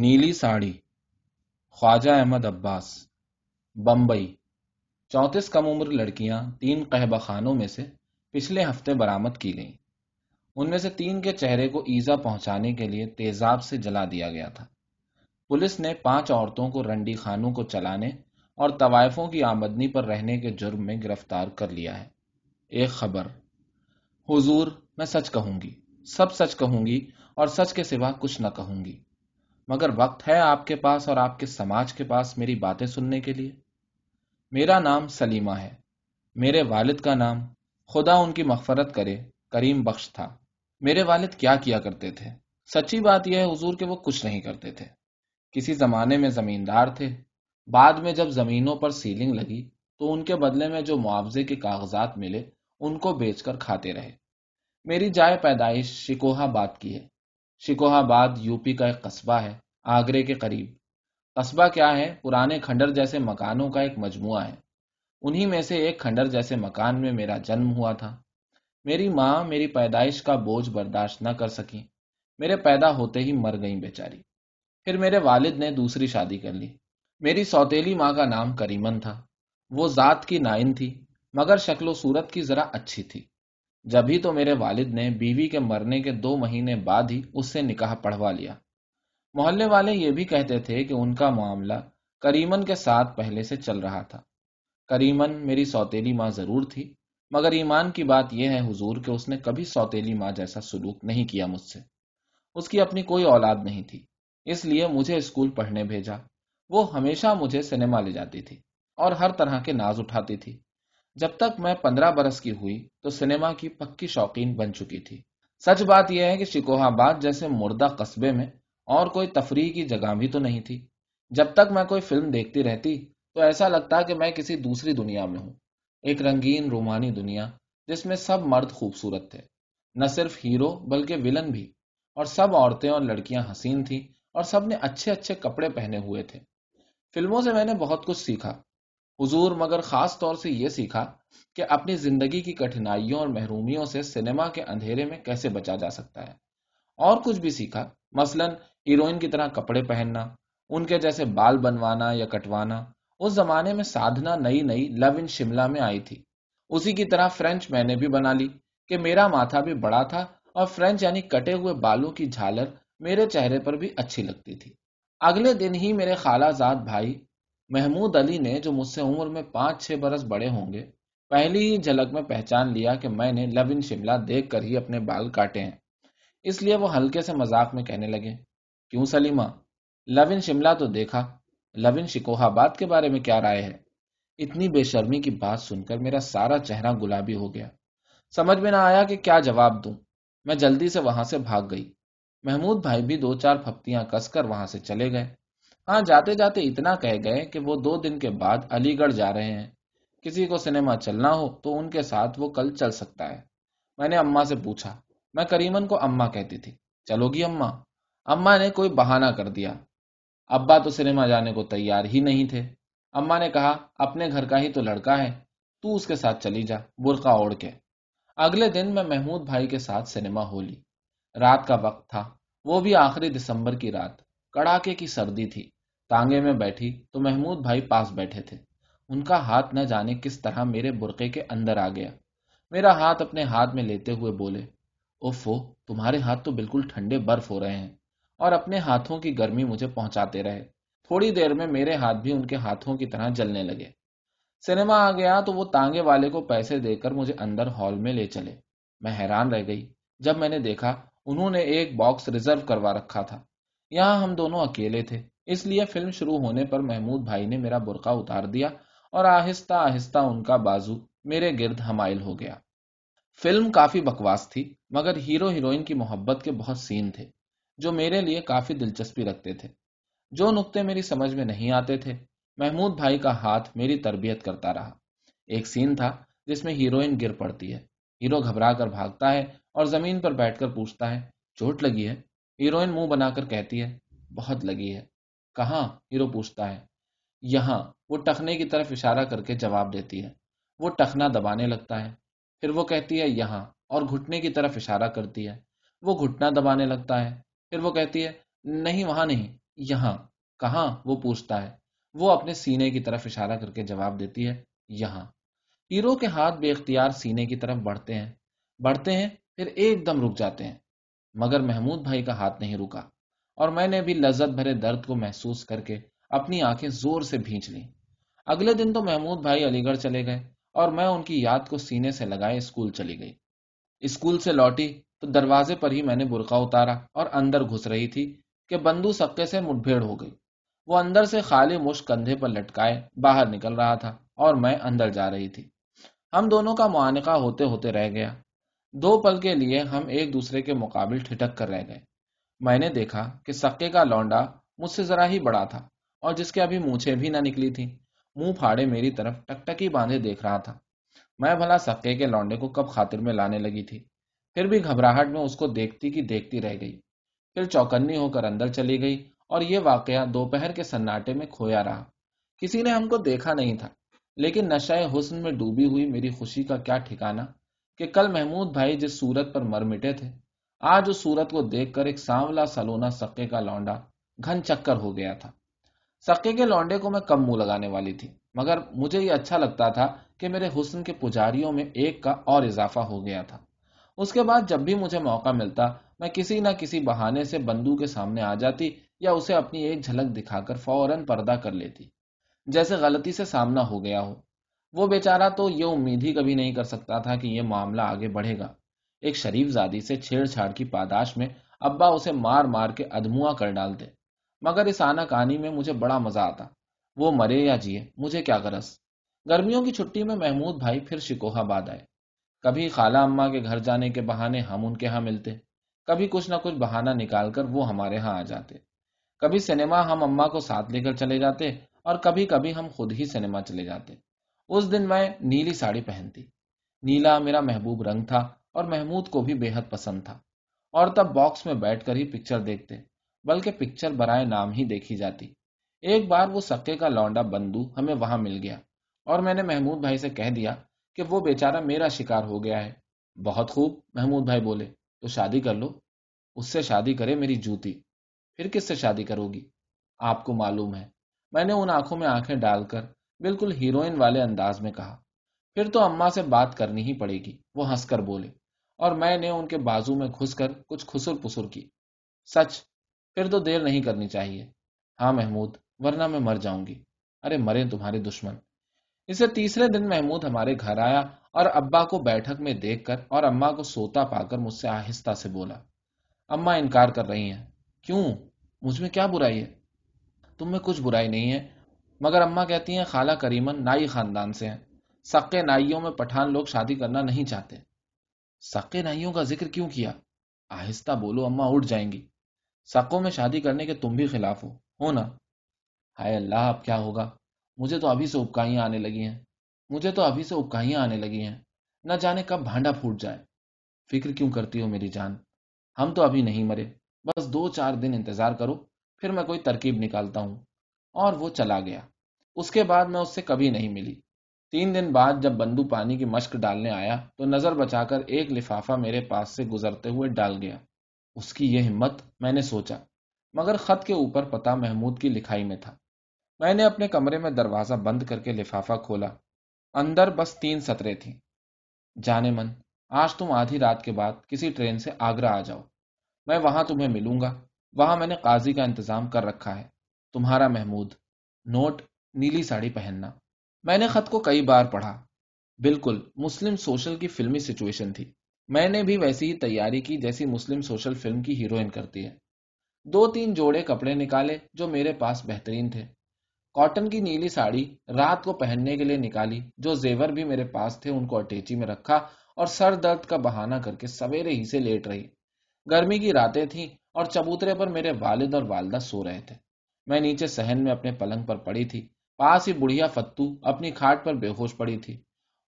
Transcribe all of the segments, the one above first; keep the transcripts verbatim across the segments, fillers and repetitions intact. نیلی ساڑی، خواجہ احمد عباس، بمبئی، چونتیس کم عمر لڑکیاں تین قحبہ خانوں میں سے پچھلے ہفتے برآمد کی گئیں۔ ان میں سے تین کے چہرے کو ایذا پہنچانے کے لیے تیزاب سے جلا دیا گیا تھا۔ پولیس نے پانچ عورتوں کو رنڈی خانوں کو چلانے اور طوائفوں کی آمدنی پر رہنے کے جرم میں گرفتار کر لیا ہے۔ ایک خبر: حضور، میں سچ کہوں گی، سب سچ کہوں گی اور سچ کے سوا کچھ نہ کہوں گی، مگر وقت ہے آپ کے پاس اور آپ کے سماج کے پاس میری باتیں سننے کے لیے؟ میرا نام سلیمہ ہے، میرے والد کا نام، خدا ان کی مغفرت کرے، کریم بخش تھا۔ میرے والد کیا کیا کرتے تھے؟ سچی بات یہ ہے حضور کہ وہ کچھ نہیں کرتے تھے۔ کسی زمانے میں زمیندار تھے، بعد میں جب زمینوں پر سیلنگ لگی تو ان کے بدلے میں جو معاوضے کے کاغذات ملے ان کو بیچ کر کھاتے رہے۔ میری جائے پیدائش شکوہاباد کی ہے۔ شکوہاباد یو پی کا ایک قصبہ ہے، آگرے کے قریب۔ قصبہ کیا ہے؟ پرانے کھنڈر جیسے مکانوں کا ایک مجموعہ ہے۔ انہی میں سے ایک کھنڈر جیسے مکان میں میرا جنم ہوا تھا۔ میری ماں میری پیدائش کا بوجھ برداشت نہ کر سکیں، میرے پیدا ہوتے ہی مر گئیں بیچاری۔ پھر میرے والد نے دوسری شادی کر لی۔ میری سوتیلی ماں کا نام کریمن تھا۔ وہ ذات کی نائن تھی مگر شکل و صورت کی ذرا اچھی تھی۔ جبھی تو میرے والد نے بیوی کے مرنے کے دو مہینے بعد ہی اس سے نکاح پڑھوا لیا۔ محلے والے یہ بھی کہتے تھے کہ ان کا معاملہ کریمن کے ساتھ پہلے سے چل رہا تھا۔ کریمن میری سوتیلی ماں ضرور تھی مگر ایمان کی بات یہ ہے حضور کہ اس نے کبھی سوتیلی ماں جیسا سلوک نہیں کیا مجھ سے۔ اس کی اپنی کوئی اولاد نہیں تھی، اس لیے مجھے اسکول پڑھنے بھیجا۔ وہ ہمیشہ مجھے سنیما لے جاتی تھی اور ہر طرح کے ناز اٹھاتی تھی۔ جب تک میں پندرہ برس کی ہوئی تو سنیما کی پکی شوقین بن چکی تھی۔ سچ بات یہ ہے کہ شکوہاباد جیسے مردہ قصبے میں اور کوئی تفریح کی جگہ بھی تو نہیں تھی۔ جب تک میں کوئی فلم دیکھتی رہتی تو ایسا لگتا کہ میں کسی دوسری دنیا میں ہوں، ایک رنگین رومانی دنیا جس میں سب مرد خوبصورت تھے، نہ صرف ہیرو بلکہ ولن بھی، اور سب عورتیں اور لڑکیاں حسین تھیں اور سب نے اچھے اچھے کپڑے پہنے ہوئے تھے۔ فلموں سے میں نے بہت کچھ سیکھا حضور، مگر خاص طور سے یہ سیکھا کہ اپنی زندگی کی کٹھنائیوں اور محرومیوں سے سنیما کے اندھیرے میں کیسے بچا جا سکتا ہے۔ اور کچھ بھی سیکھا، مثلا ہیروئن کی طرح کپڑے پہننا، ان کے جیسے بال بنوانا یا کٹوانا۔ اس زمانے میں سادھنا نئی نئی لو ان شملہ میں آئی تھی، اسی کی طرح فرینچ میں نے بھی بنا لی کہ میرا ماتھا بھی بڑا تھا اور فرینچ یعنی کٹے ہوئے بالوں کی جھالر میرے چہرے پر بھی اچھی لگتی تھی۔ اگلے دن ہی میرے خالہ زاد بھائی محمود علی نے، جو مجھ سے عمر میں پانچ چھ برس بڑے ہوں گے، پہلی ہی جھلک میں پہچان لیا کہ میں نے لو ان شملہ دیکھ کر ہی اپنے بال کاٹے ہیں۔ اس لیے وہ ہلکے سے مذاق میں کہنے لگے، کیوں سلیمہ، لو ان شملہ تو دیکھا، لو ان شکوہاباد کے بارے میں کیا رائے ہے؟ اتنی بے شرمی کی بات سن کر میرا سارا چہرہ گلابی ہو گیا۔ سمجھ میں نہ آیا کہ کیا جواب دوں۔ میں جلدی سے وہاں سے بھاگ گئی۔ محمود بھائی بھی دو چار پھپتیاں کس کر وہاں سے چلے گئے۔ ہاں، جاتے جاتے اتنا کہہ گئے کہ وہ دو دن کے بعد علی گڑھ جا رہے ہیں، کسی کو سنیما چلنا ہو تو ان کے ساتھ وہ کل چل سکتا ہے۔ میں نے اماں سے پوچھا، میں کریمن کو اماں کہتی تھی، چلو گی اماں؟ اماں نے کوئی بہانہ کر دیا، ابا تو سنیما جانے کو تیار ہی نہیں تھے۔ اماں نے کہا، اپنے گھر کا ہی تو لڑکا ہے، تو اس کے ساتھ چلی جا، برقع اوڑھ کے۔ اگلے دن میں محمود بھائی کے ساتھ سنیما ہو لی۔ رات کا وقت تھا، وہ بھی آخری دسمبر کی رات، کڑاکے کی سردی تھی۔ تانگے میں بیٹھی تو محمود بھائی پاس بیٹھے تھے، ان کا ہاتھ نہ جانے کس طرح میرے برقعے کے اندر آ گیا۔ میرا ہاتھ اپنے ہاتھ میں لیتے ہوئے بولے، اوفو، تمہارے ہاتھ تو بالکل ٹھنڈے برف ہو رہے ہیں، اور اپنے ہاتھوں کی گرمی مجھے پہنچاتے رہے۔ تھوڑی دیر میں میرے ہاتھ بھی ان کے ہاتھوں کی طرح جلنے لگے۔ سنیما آ گیا تو وہ تانگے والے کو پیسے دے کر مجھے اندر ہال میں لے چلے۔ میں حیران رہ گئی جب میں نے دیکھا انہوں نے ایک باکس ریزرو کروا رکھا تھا۔ یہاں ہم دونوں اکیلے تھے، اس لیے فلم شروع ہونے پر محمود بھائی نے میرا برقع اتار دیا اور آہستہ آہستہ ان کا بازو میرے گرد حمائل ہو گیا۔ فلم کافی بکواس تھی مگر ہیرو ہیروئن کی محبت کے بہت سین تھے جو میرے لیے کافی دلچسپی رکھتے تھے۔ جو نقطے میری سمجھ میں نہیں آتے تھے، محمود بھائی کا ہاتھ میری تربیت کرتا رہا۔ ایک سین تھا جس میں ہیروئن گر پڑتی ہے، ہیرو گھبرا کر بھاگتا ہے اور زمین پر بیٹھ کر پوچھتا ہے، چوٹ لگی ہے؟ ہیروئن منہ بنا کر کہتی ہے، بہت لگی ہے۔ کہاں؟ ہیرو پوچھتا ہے۔ یہاں، وہ ٹخنے کی طرف اشارہ کر کے جواب دیتی ہے۔ وہ ٹخنا دبانے لگتا ہے، پھر وہ کہتی ہے یہاں، اور گھٹنے کی طرف اشارہ کرتی ہے۔ وہ گھٹنا دبانے لگتا ہے، پھر وہ کہتی ہے نہیں، وہاں نہیں، یہاں. کہاں؟ وہ پوچھتا ہے. وہ اپنے سینے کی طرف اشارہ کر کے جواب دیتی ہے, یہاں. ہیرو کے ہاتھ بے اختیار سینے کی طرف بڑھتے ہیں بڑھتے ہیں پھر ایک دم رک جاتے ہیں, مگر محمود بھائی کا ہاتھ نہیں رکا, اور میں نے بھی لذت بھرے درد کو محسوس کر کے اپنی آنکھیں زور سے بھینچ لیں. اگلے دن تو محمود بھائی علی گڑھ چلے گئے اور میں ان کی یاد کو سینے سے لگائے اسکول چلی گئی. اسکول سے لوٹی تو دروازے پر ہی میں نے برقع اتارا اور اندر گھس رہی تھی کہ بندو سکے سے مٹ بھیڑ ہو گئی. وہ اندر سے خالی مشت کندھے پر لٹکائے باہر نکل رہا تھا اور میں اندر جا رہی تھی. ہم دونوں کا معانقہ ہوتے ہوتے رہ گیا. دو پل کے لیے ہم ایک دوسرے کے مقابل ٹھٹک کر رہ گئے. میں نے دیکھا کہ سکے کا لونڈا مجھ سے ذرا ہی بڑا تھا اور جس کے ابھی مونچھیں بھی نہ نکلی تھیں, منہ پھاڑے میری طرف ٹکٹکی باندھے دیکھ رہا تھا. میں بھلا سکے کے لونڈے کو کب خاطر میں لانے لگی تھی, پھر بھی گھبراہٹ میں اس کو دیکھتی کی دیکھتی رہ گئی. پھر چوکنی ہو کر اندر چلی گئی اور یہ واقعہ دوپہر کے سناٹے میں کھویا رہا. کسی نے ہم کو دیکھا نہیں تھا, لیکن نشائے حسن میں ڈوبی ہوئی میری خوشی کا کیا ٹھکانا کہ کل محمود بھائی جس صورت پر مر مٹے تھے, آج اس صورت کو دیکھ کر ایک سانولا سلونا سکے کا لونڈا گھن چکر ہو گیا تھا. سکے کے لونڈے کو میں کم منہ لگانے والی تھی, مگر مجھے یہ اچھا لگتا تھا کہ میرے حسن کے پجاریوں میں ایک کا اور اضافہ ہو گیا تھا. اس کے بعد جب بھی مجھے موقع ملتا میں کسی نہ کسی بہانے سے بندو کے سامنے آ جاتی یا اسے اپنی ایک جھلک دکھا کر فوراً پردہ کر لیتی, جیسے غلطی سے سامنا ہو گیا ہو. وہ بیچارہ تو یہ امید ہی کبھی نہیں کر سکتا تھا کہ یہ معاملہ آگے بڑھے گا. ایک شریف زادی سے چھیڑ چھاڑ کی پاداش میں ابا اسے مار مار کے ادموا کر ڈالتے, مگر اس آنا کہانی میں مجھے بڑا مزہ آتا. وہ مرے یا جیے مجھے کیا غرض. گرمیوں کی چھٹی میں محمود بھائی پھر شکوہ آباد آئے. کبھی خالہ اماں کے گھر جانے کے بہانے ہم ان کے ہاں ملتے, کبھی کچھ نہ کچھ بہانہ نکال کر وہ ہمارے ہاں آ جاتے. کبھی سنیما ہم اماں کو ساتھ لے کر چلے جاتے اور کبھی کبھی ہم خود ہی سنیما چلے جاتے. اس دن میں نیلی ساڑی پہنتی. نیلا میرا محبوب رنگ تھا اور محمود کو بھی بے حد پسند تھا, اور تب باکس میں بیٹھ کر ہی پکچر دیکھتے, بلکہ پکچر برائے نام ہی دیکھی جاتی. ایک بار وہ سکے کا لونڈا بندو ہمیں وہاں مل گیا اور میں نے محمود بھائی سے کہہ دیا کہ وہ بیچارہ میرا شکار ہو گیا ہے. بہت خوب, محمود بھائی بولے, تو شادی کر لو. اس سے شادی کرے میری جوتی. پھر کس سے شادی کرو گی؟ آپ کو معلوم ہے, میں نے ان آنکھوں میں آنکھیں ڈال کر بالکل ہیروئن والے انداز میں کہا. پھر تو اماں سے بات کرنی ہی پڑے گی, وہ ہنس کر بولے, اور میں نے ان کے بازو میں گھس کر کچھ خسر پسر کی. سچ؟ پھر تو دیر نہیں کرنی چاہیے. ہاں محمود, ورنہ میں مر جاؤں گی. ارے مرے تمہارے دشمن. اسے تیسرے دن محمود ہمارے گھر آیا اور ابا کو بیٹھک میں دیکھ کر اور اماں کو سوتا پا کر مجھ سے آہستہ سے بولا, اماں انکار کر رہی ہیں. کیوں, مجھ میں کیا برائی ہے؟ تم میں کچھ برائی نہیں ہے, مگر اماں کہتی ہیں خالہ کریمن نائی خاندان سے ہیں. سکے نائیوں میں پٹھان لوگ شادی کرنا نہیں چاہتے. سکے نائیوں کا ذکر کیوں کیا؟ آہستہ بولو, اماں اٹھ جائیں گی. سکوں میں شادی کرنے کے تم بھی خلاف ہو, ہو نا؟ ہائے اللہ, اب کیا ہوگا. مجھے تو ابھی سے اپکائیاں آنے لگی ہیں مجھے تو ابھی سے اپکائیاں آنے لگی ہیں نہ جانے کب بھانڈا پھوٹ جائے. فکر کیوں کرتی ہو میری جان, ہم تو ابھی نہیں مرے. بس دو چار دن انتظار کرو, پھر میں کوئی ترکیب نکالتا ہوں. اور وہ چلا گیا. اس کے بعد میں اس سے کبھی نہیں ملی. تین دن بعد جب بندو پانی کی مشک ڈالنے آیا تو نظر بچا کر ایک لفافہ میرے پاس سے گزرتے ہوئے ڈال گیا. اس کی یہ ہمت, میں نے سوچا, مگر خط کے اوپر پتہ محمود کی لکھائی میں تھا. میں نے اپنے کمرے میں دروازہ بند کر کے لفافہ کھولا. اندر بس تین سطریں تھیں. جانے من, آج تم آدھی رات کے بعد کسی ٹرین سے آگرہ آ جاؤ. میں وہاں تمہیں ملوں گا. وہاں میں نے قاضی کا انتظام کر رکھا ہے. تمہارا محمود. نوٹ, نیلی ساڑی پہننا. میں نے خط کو کئی بار پڑھا. بالکل مسلم سوشل کی فلمی سچویشن تھی. میں نے بھی ویسی ہی تیاری کی جیسی مسلم سوشل فلم کی ہیروئن کرتی ہے. دو تین جوڑے کپڑے نکالے جو میرے پاس بہترین تھے. کاٹن کی نیلی ساڑی رات کو پہننے کے لیے نکالی. جو زیور بھی میرے پاس تھے ان کو اٹیچی میں رکھا اور سر درد کا بہانہ کر کے سویرے ہی سے لیٹ رہی. گرمی کی راتیں تھیں اور چبوترے پر میرے والد اور والدہ سو رہے تھے. میں نیچے صحن میں اپنے پلنگ پر پڑی تھی. پاس ہی بڑھیا فتو اپنی کھاٹ پر بے ہوش پڑی تھی.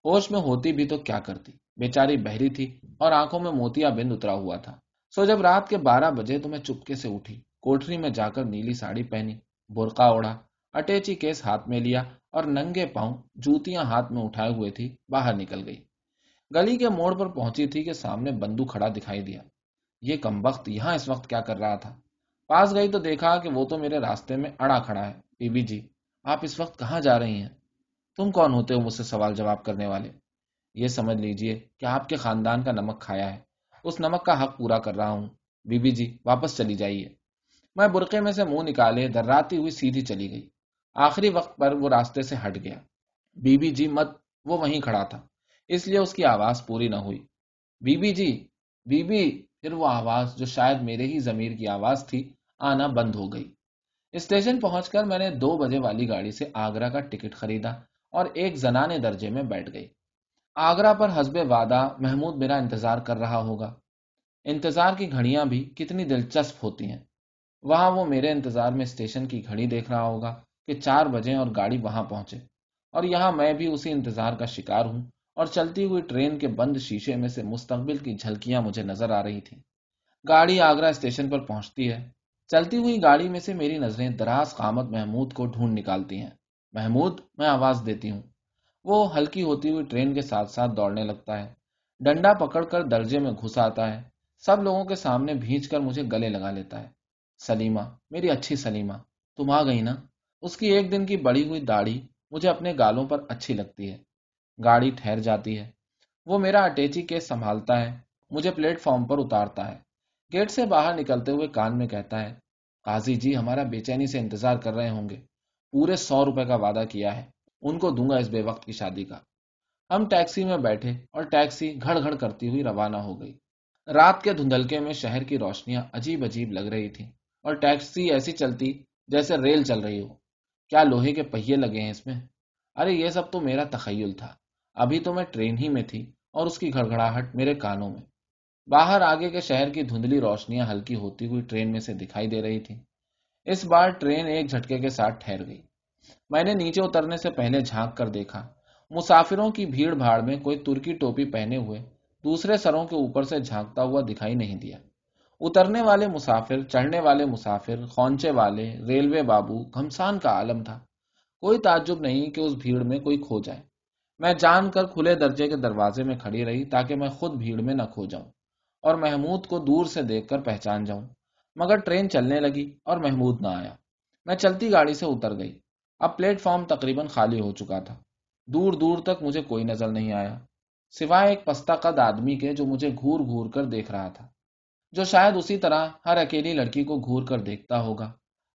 ہوش میں ہوتی بھی تو کیا کرتی, بیچاری بہری تھی اور آنکھوں میں موتیا بند اترا ہوا تھا. سو جب رات کے بارہ بجے تو میں چپکے سے اٹھی. کوٹری میں جا کر نیلی ساڑی پہنی, برقع اوڑھا, اٹیچی کیس ہاتھ میں لیا اور ننگے پاؤں, جوتیاں ہاتھ میں اٹھائے ہوئے تھی, باہر نکل گئی. گلی کے موڑ پر پہنچی تھی کہ سامنے بندو کھڑا دکھائی دیا. یہ کمبخت یہاں اس وقت کیا کر رہا تھا؟ پاس گئی تو دیکھا کہ وہ تو میرے راستے میں اڑا کھڑا ہے. بی بی جی آپ اس وقت کہاں جا رہی ہیں؟ تم کون ہوتے ہو مجھ سے سوال جواب کرنے والے؟ یہ سمجھ لیجئے کہ آپ کے خاندان کا نمک کھایا ہے، اس نمک کا حق پورا کر رہا ہوں. بی بی جی واپس چلی جائیے. میں برقعے میں سے منہ نکالے دراتی ہوئی سیدھی چلی گئی. آخری وقت پر وہ راستے سے ہٹ گیا. بی بی جی مت، وہ وہیں کھڑا تھا اس لیے اس کی آواز پوری نہ ہوئی. بی بی جی بی بی، پھر وہ آواز جو شاید میرے ہی ضمیر کی آواز تھی آنا بند ہو گئی. اسٹیشن پہنچ کر میں نے دو بجے والی گاڑی سے آگرہ کا ٹکٹ خریدا اور ایک زنانے درجے میں بیٹھ گئی. آگرہ پر حسب وعدہ محمود میرا انتظار کر رہا ہوگا. انتظار کی گھڑیاں بھی کتنی دلچسپ ہوتی ہیں. وہاں وہ میرے انتظار میں اسٹیشن کی گھڑی دیکھ رہا ہوگا کہ چار بجے اور گاڑی وہاں پہنچے، اور یہاں میں بھی اسی انتظار کا شکار ہوں اور چلتی ہوئی ٹرین کے بند شیشے میں سے مستقبل کی جھلکیاں مجھے نظر آ رہی تھیں. گاڑی آگرہ اسٹیشن پر پہنچتی ہے. چلتی ہوئی گاڑی میں سے میری نظریں دراز قامت محمود کو ڈھونڈ نکالتی ہیں. محمود، میں آواز دیتی ہوں. وہ ہلکی ہوتی ہوئی ٹرین کے ساتھ ساتھ دوڑنے لگتا ہے. ڈنڈا پکڑ کر درجے میں گھس آتا ہے. سب لوگوں کے سامنے بھینچ کر مجھے گلے لگا لیتا ہے. سلیمہ، میری اچھی سلیمہ، تم آ گئی نا. اس کی ایک دن کی بڑی ہوئی داڑھی مجھے اپنے گالوں پر اچھی لگتی ہے. گاڑی ٹھہر جاتی ہے. وہ میرا اٹیچی کیس سنبھالتا ہے، مجھے پلیٹ فارم پر اتارتا ہے. گیٹ سے باہر نکلتے ہوئے کان میں کہتا ہے، قاضی جی ہمارا بے چینی سے انتظار کر رہے ہوں گے. پورے سو روپے کا وعدہ کیا ہے، ان کو دوں گا اس بے وقت کی شادی کا. ہم ٹیکسی میں بیٹھے اور ٹیکسی گھڑ گھڑ کرتی ہوئی روانہ ہو گئی. رات کے دھندلکے میں شہر کی روشنیاں عجیب عجیب لگ رہی تھیں اور ٹیکسی ایسی چلتی جیسے ریل چل رہی ہو. کیا لوہے کے پہیے لگے ہیں اس میں؟ ارے یہ سب تو میرا تخیل تھا. ابھی تو میں ٹرین ہی میں تھی اور اس کی گھڑگھڑاہٹ میرے کانوں میں. باہر آگے کے شہر کی دھندلی روشنیاں ہلکی ہوتی ہوئی ٹرین میں سے دکھائی دے رہی تھی. اس بار ٹرین ایک جھٹکے کے ساتھ ٹھہر گئی. میں نے نیچے اترنے سے پہلے جھانک کر دیکھا. مسافروں کی بھیڑ بھاڑ میں کوئی ترکی ٹوپی پہنے ہوئے دوسرے سروں کے اوپر سے جھانکتا ہوا دکھائی نہیں دیا. اترنے والے مسافر، چڑھنے والے مسافر، خونچے والے، ریلوے بابو، گھمسان کا عالم تھا. کوئی تعجب نہیں کہ اس بھیڑ میں کوئی کھو جائے. میں جان کر کھلے درجے کے دروازے میں کھڑی رہی تاکہ میں خود بھیڑ میں نہ کھو جاؤں اور محمود کو دور سے دیکھ کر پہچان جاؤں. مگر ٹرین چلنے لگی اور محمود نہ آیا. میں چلتی گاڑی سے اتر گئی. اب پلیٹ فارم تقریباً خالی ہو چکا تھا. دور دور تک مجھے کوئی نظر نہیں آیا سوائے ایک پستہ قد آدمی کے جو مجھے گھور گھور کر دیکھ رہا تھا، جو شاید اسی طرح ہر اکیلی لڑکی کو گھور کر دیکھتا ہوگا.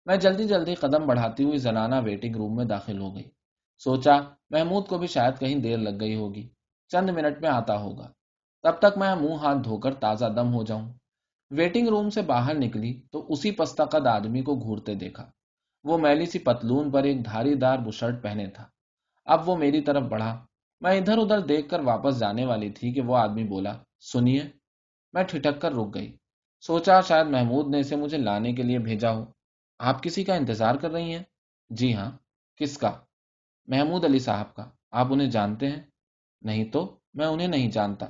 میں جلدی جلدی قدم بڑھاتی ہوئی زنانہ ویٹنگ روم میں داخل ہو گئی. سوچا محمود کو بھی شاید کہیں دیر لگ گئی ہوگی، چند منٹ میں آتا ہوگا، تب تک میں منہ ہاتھ دھو کر تازہ دم ہو جاؤں. ویٹنگ روم سے باہر نکلی تو اسی پستہ قد آدمی کو گھورتے دیکھا. وہ میلی سی پتلون پر ایک دھاری دار بشرٹ پہنے تھا. اب وہ میری طرف بڑھا. میں ادھر ادھر دیکھ کر واپس جانے والی تھی کہ وہ آدمی بولا، سنیے. میں ٹھٹک کر رک گئی. سوچا شاید محمود نے اسے مجھے لانے کے لیے بھیجا ہو. آپ کسی کا انتظار کر رہی ہیں؟ جی ہاں. کس کا؟ محمود علی صاحب کا. آپ انہیں جانتے ہیں؟ نہیں تو میں انہیں نہیں جانتا.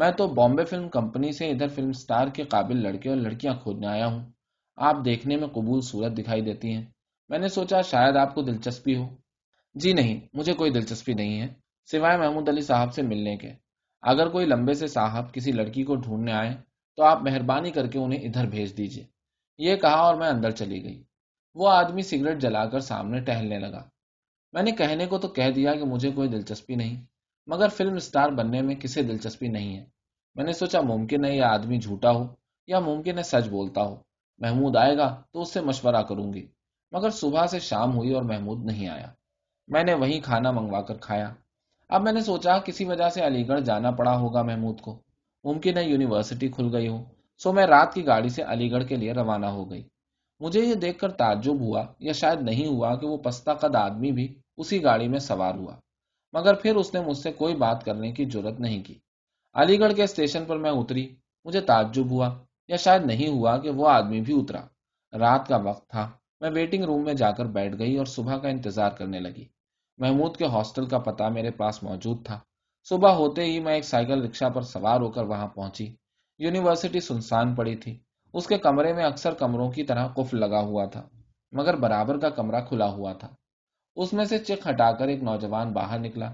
میں تو بامبے فلم کمپنی سے ادھر فلم سٹار کے قابل لڑکے اور لڑکیاں کھوجنے آیا ہوں. آپ دیکھنے میں قبول صورت دکھائی دیتی ہیں. میں نے سوچا شاید آپ کو دلچسپی ہو. جی نہیں، مجھے کوئی دلچسپی نہیں ہے سوائے محمود علی صاحب سے ملنے کے. اگر کوئی لمبے سے صاحب کسی لڑکی کو ڈھونڈنے آئے تو آپ مہربانی کر کے انہیں ادھر بھیج دیجیے. یہ کہا اور میں اندر چلی گئی. وہ آدمی سگریٹ جلا کر سامنے ٹہلنے لگا. میں نے کہنے کو تو کہہ دیا کہ مجھے کوئی دلچسپی نہیں، مگر فلم سٹار بننے میں کسے دلچسپی نہیں ہے. میں نے سوچا ممکن ہے یہ آدمی جھوٹا ہو یا ممکن ہے سچ بولتا ہو. محمود آئے گا تو اس سے مشورہ کروں گی. مگر صبح سے شام ہوئی اور محمود نہیں آیا. میں نے وہیں کھانا منگوا کر کھایا. اب میں نے سوچا کسی وجہ سے علی گڑھ جانا پڑا ہوگا محمود کو. ممکن ہے یونیورسٹی کھل گئی ہو. سو میں رات کی گاڑی سے علی گڑھ کے لیے روانہ ہو گئی. مجھے یہ دیکھ کر تعجب ہوا یا شاید نہیں ہوا کہ وہ پستہ قد آدمی بھی اسی گاڑی میں سوار ہوا. مگر پھر اس نے مجھ سے کوئی بات کرنے کی جرت نہیں کی. علی گڑھ کے اسٹیشن پر میں اتری. مجھے تعجب ہوا یا شاید نہیں ہوا کہ وہ آدمی بھی اترا. رات کا وقت تھا. میں ویٹنگ روم میں جا کر بیٹھ گئی اور صبح کا انتظار کرنے لگی. محمود کے ہاسٹل کا پتہ میرے پاس موجود تھا. صبح ہوتے ہی میں ایک سائیکل رکشہ پر سوار ہو کر وہاں پہنچی. یونیورسٹی سنسان پڑی تھی. اس کے کمرے میں اکثر کمروں کی طرح قفل لگا ہوا تھا، مگر برابر کا کمرہ کھلا ہوا تھا. اس میں سے چک ہٹا کر ایک نوجوان باہر نکلا.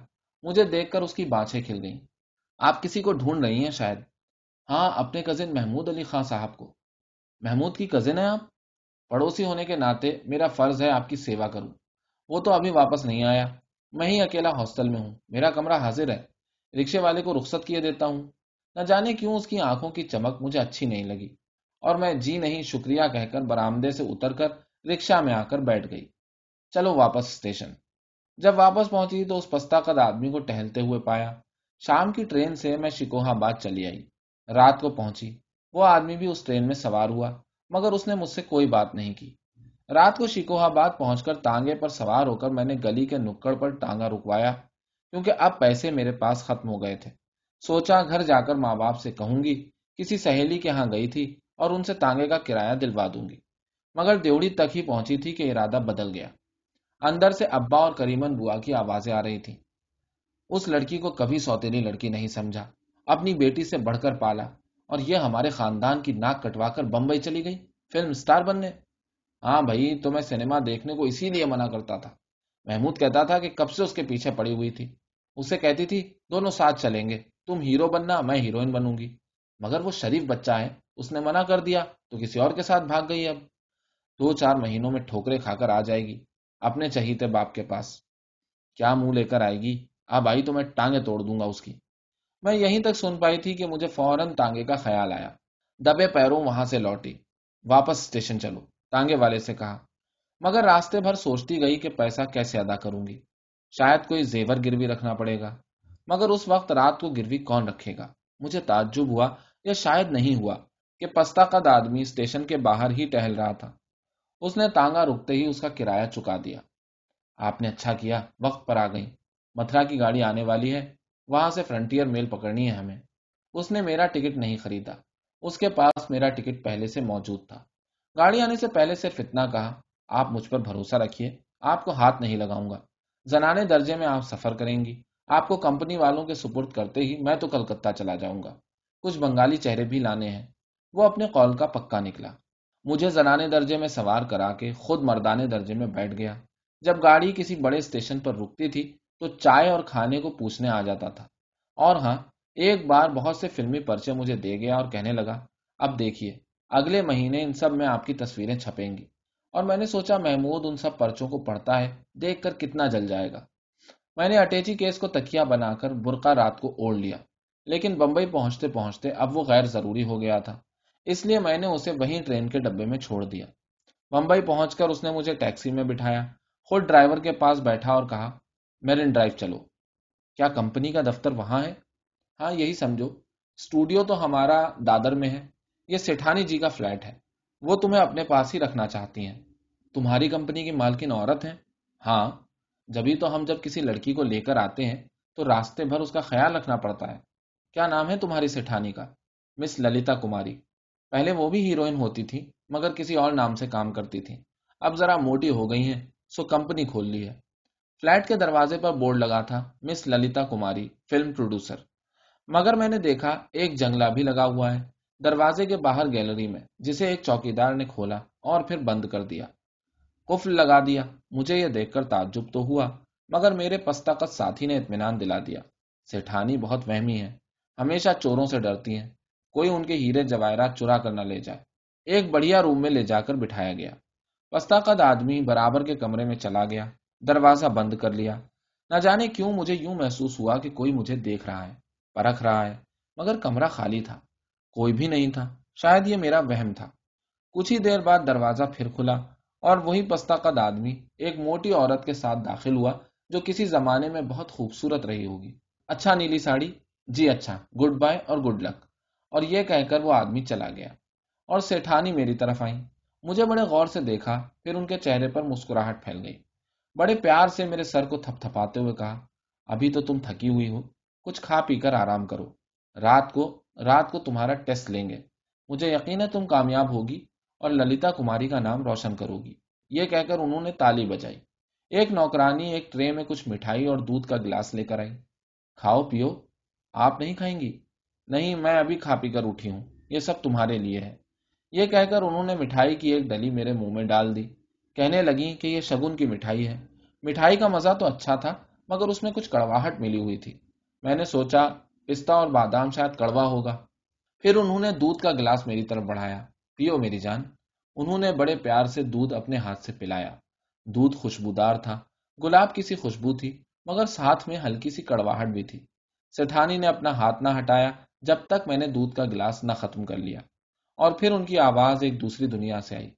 مجھے دیکھ کر اس کی بانچیں کھل گئیں. آپ کسی کو ڈھونڈ رہی ہیں شاید؟ ہاں، اپنے کزن محمود علی خان صاحب کو. محمود کی کزن ہیں آپ؟ پڑوسی ہونے کے ناطے میرا فرض ہے آپ کی سیوا کروں. وہ تو ابھی واپس نہیں آیا. میں ہی اکیلا ہاسٹل میں ہوں. میرا کمرہ حاضر ہے. رکشے والے کو رخصت کیے دیتا ہوں. نہ جانے کیوں اس کی آنکھوں کی چمک مجھے اچھی نہیں لگی اور میں جی نہیں شکریہ کہہ کر برآمدے سے اتر کر رکشہ میں آ کر بیٹھ گئی. چلو واپس اسٹیشن. جب واپس پہنچی تو اس پستہ قد آدمی کو ٹہلتے ہوئے پایا. شام کی ٹرین سے میں شکوہ آباد چلی آئی. رات کو پہنچی. وہ آدمی بھی اس ٹرین میں سوار ہوا مگر اس نے مجھ سے کوئی بات نہیں کی. رات کو شکوہ آباد پہنچ کر تانگے پر سوار ہو کر میں نے گلی کے نکڑ پر ٹانگا رکوایا کیونکہ اب پیسے میرے پاس ختم ہو گئے تھے. سوچا گھر جا کر ماں باپ سے کہوں گی کسی سہیلی کے ہاں گئی تھی اور ان سے تانگے کا کرایہ دلوا دوں گی. مگر دیوڑی تک ہی پہنچی تھی کہ ارادہ بدل گیا. اندر سے ابا اور کریمن بوا کی آوازیں آ رہی تھیں. اس لڑکی کو کبھی سوتیلی لڑکی نہیں سمجھا. اپنی بیٹی سے بڑھ کر پالا اور یہ ہمارے خاندان کی ناک کٹوا کر بمبئی چلی گئی فلم سٹار بننے. ہاں بھائی تو میں سینما دیکھنے کو اسی لیے منع کرتا تھا. محمود کہتا تھا کہ کب سے اس کے پیچھے پڑی ہوئی تھی. اسے کہتی تھی دونوں ساتھ چلیں گے, تم ہیرو بننا میں ہیروئن بنوں گی. مگر وہ شریف بچہ ہے, اس نے منع کر دیا تو کسی اور کے ساتھ بھاگ گئی. اب دو چار مہینوں میں ٹھوکرے کھا کر آ جائے گی اپنے چہیتے باپ کے پاس. کیا منہ لے کر آئے گی. اب آئی تو میں ٹانگیں توڑ دوں گا اس کی. میں یہیں تک سن پائی تھی کہ مجھے فوراً تانگے کا خیال آیا. دبے پیروں وہاں سے لوٹی. واپس اسٹیشن چلو, تانگے والے سے کہا. مگر راستے بھر سوچتی گئی کہ پیسہ کیسے ادا کروں گی. شاید کوئی زیور گروی رکھنا پڑے گا. مگر اس وقت رات کو گروی کون رکھے گا. مجھے تعجب ہوا یا شاید نہیں ہوا کہ پستہ قد آدمی اسٹیشن کے باہر ہی ٹہل رہا تھا. اس نے تانگا رکتے ہی اس کا کرایہ چکا دیا. آپ نے اچھا کیا, وقت پر آ گئی. متھرا کی گاڑی آنے والی ہے, وہاں سے فرنٹیئر میل پکڑنی ہے ہمیں. اس نے میرا ٹکٹ نہیں خریدا. اس کے پاس میرا ٹکٹ پہلے سے موجود تھا. گاڑی آنے سے پہلے صرف اتنا کہا, آپ مجھ پر بھروسہ رکھیے, آپ کو ہاتھ نہیں لگاؤں گا. زنانے درجے میں آپ سفر کریں گی. آپ کو کمپنی والوں کے سپرد کرتے ہی میں تو کلکتہ چلا جاؤں گا. کچھ بنگالی چہرے بھی لانے ہیں. وہ اپنے قول کا پکا نکلا. مجھے زنانے درجے میں سوار کرا کے خود مردانے درجے میں بیٹھ گیا. جب گاڑی کسی بڑے اسٹیشن پر رکتی تھی تو چائے اور کھانے کو پوچھنے آ جاتا تھا. اور ہاں ایک بار بہت سے فلمی پرچے مجھے دے گیا اور کہنے لگا, اب دیکھیے اگلے مہینے ان سب میں آپ کی تصویریں چھپیں گی. اور میں نے سوچا محمود ان سب پرچوں کو پڑھتا ہے, دیکھ کر کتنا جل جائے گا. میں نے اٹیچی کیس کو تکیہ بنا کر برقع رات کو اوڑھ لیا. لیکن بمبئی پہنچتے پہنچتے اب وہ غیر ضروری ہو گیا تھا, اس لیے میں نے اسے وہیں ٹرین کے ڈبے میں چھوڑ دیا. بمبئی پہنچ کر اس نے مجھے ٹیکسی میں بٹھایا, خود ڈرائیور کے پاس بیٹھا اور کہا, میرن ڈرائیو چلو. کیا کمپنی کا دفتر وہاں ہے؟ ہاں یہی سمجھو. اسٹوڈیو تو ہمارا دادر میں ہے. یہ سیٹھانی جی کا فلیٹ ہے. وہ تمہیں اپنے پاس ہی رکھنا چاہتی ہیں. تمہاری کمپنی کی مالکن عورت ہیں؟ ہاں. جبھی تو ہم جب کسی لڑکی کو لے کر آتے ہیں تو راستے بھر اس کا خیال رکھنا پڑتا ہے. کیا نام ہے تمہاری سیٹھانی کا؟ مس للیتا کماری. پہلے وہ بھی ہیروئن ہوتی تھی مگر کسی اور نام سے کام کرتی تھی. اب ذرا موٹی ہو گئی ہیں سو کمپنی کھول لی ہے. فلیٹ کے دروازے پر بورڈ لگا تھا, مس للیتا کماری فلم پروڈیوسر. مگر میں نے دیکھا ایک جنگلہ بھی لگا ہوا ہے دروازے کے باہر گیلری میں, جسے ایک چوکیدار نے کھولا اور پھر بند کر دیا, قفل لگا دیا. مجھے یہ دیکھ کر تعجب تو ہوا مگر میرے پستہ قد ساتھی نے اطمینان دلا دیا. سیٹھانی بہت وہمی ہے, ہمیشہ چوروں سے ڈرتی ہیں, کوئی ان کے ہیرے جواہرات چرا کر نہ لے جائے. ایک بڑھیا روم میں لے جا کر بٹھایا گیا. پستہ قد آدمی برابر کے کمرے میں چلا گیا, دروازہ بند کر لیا. نہ جانے کیوں مجھے یوں محسوس ہوا کہ کوئی مجھے دیکھ رہا ہے, پرکھ رہا ہے. مگر کمرہ خالی تھا, کوئی بھی نہیں تھا. شاید یہ میرا وہم تھا. کچھ ہی دیر بعد دروازہ پھر کھلا اور وہی پستہ قد آدمی ایک موٹی عورت کے ساتھ داخل ہوا جو کسی زمانے میں بہت خوبصورت رہی ہوگی. اچھا نیلی ساڑی, جی اچھا, گڈ بائے اور گڈ لک. اور یہ کہہ کر وہ آدمی چلا گیا اور سیٹھانی میری طرف آئیں. مجھے بڑے غور سے دیکھا, پھر ان کے چہرے پر مسکراہٹ پھیل گئی. بڑے پیار سے میرے سر کو تھپ تھپاتے ہوئے کہا, ابھی تو تم تھکی ہوئی ہو, کچھ کھا پی کر آرام کرو. رات کو رات کو تمہارا ٹیسٹ لیں گے. مجھے یقین ہے تم کامیاب ہوگی اور للیتا کماری کا نام روشن کرو گی. یہ کہہ کر انہوں نے تالی بجائی. ایک نوکرانی ایک ٹرے میں کچھ مٹھائی اور دودھ کا گلاس لے کر آئی. کھاؤ پیو. آپ نہیں کھائیں گی؟ نہیں, میں ابھی کھا پی کر اٹھی ہوں, یہ سب تمہارے لیے ہے. یہ کہہ کر انہوں نے مٹھائی کی ایک ڈلی میرے منہ میں ڈال دی. کہنے لگیں کہ یہ شگن کی مٹھائی ہے. مٹھائی کا مزہ تو اچھا تھا مگر اس میں کچھ کڑواہٹ ملی ہوئی تھی. میں نے سوچا پستہ اور بادام شاید کڑوا ہوگا. پھر انہوں نے دودھ کا گلاس میری طرف بڑھایا. پیو میری جان. انہوں نے بڑے پیار سے دودھ اپنے ہاتھ سے پلایا۔ دودھ خوشبودار تھا، گلاب کی سی خوشبو تھی، مگر ساتھ میں ہلکی سی کڑواہٹ بھی تھی۔ سیٹھانی نے اپنا ہاتھ نہ ہٹایا جب تک میں نے دودھ کا گلاس نہ ختم کر لیا، اور پھر ان کی آواز ایک دوسری دنیا سے آئی،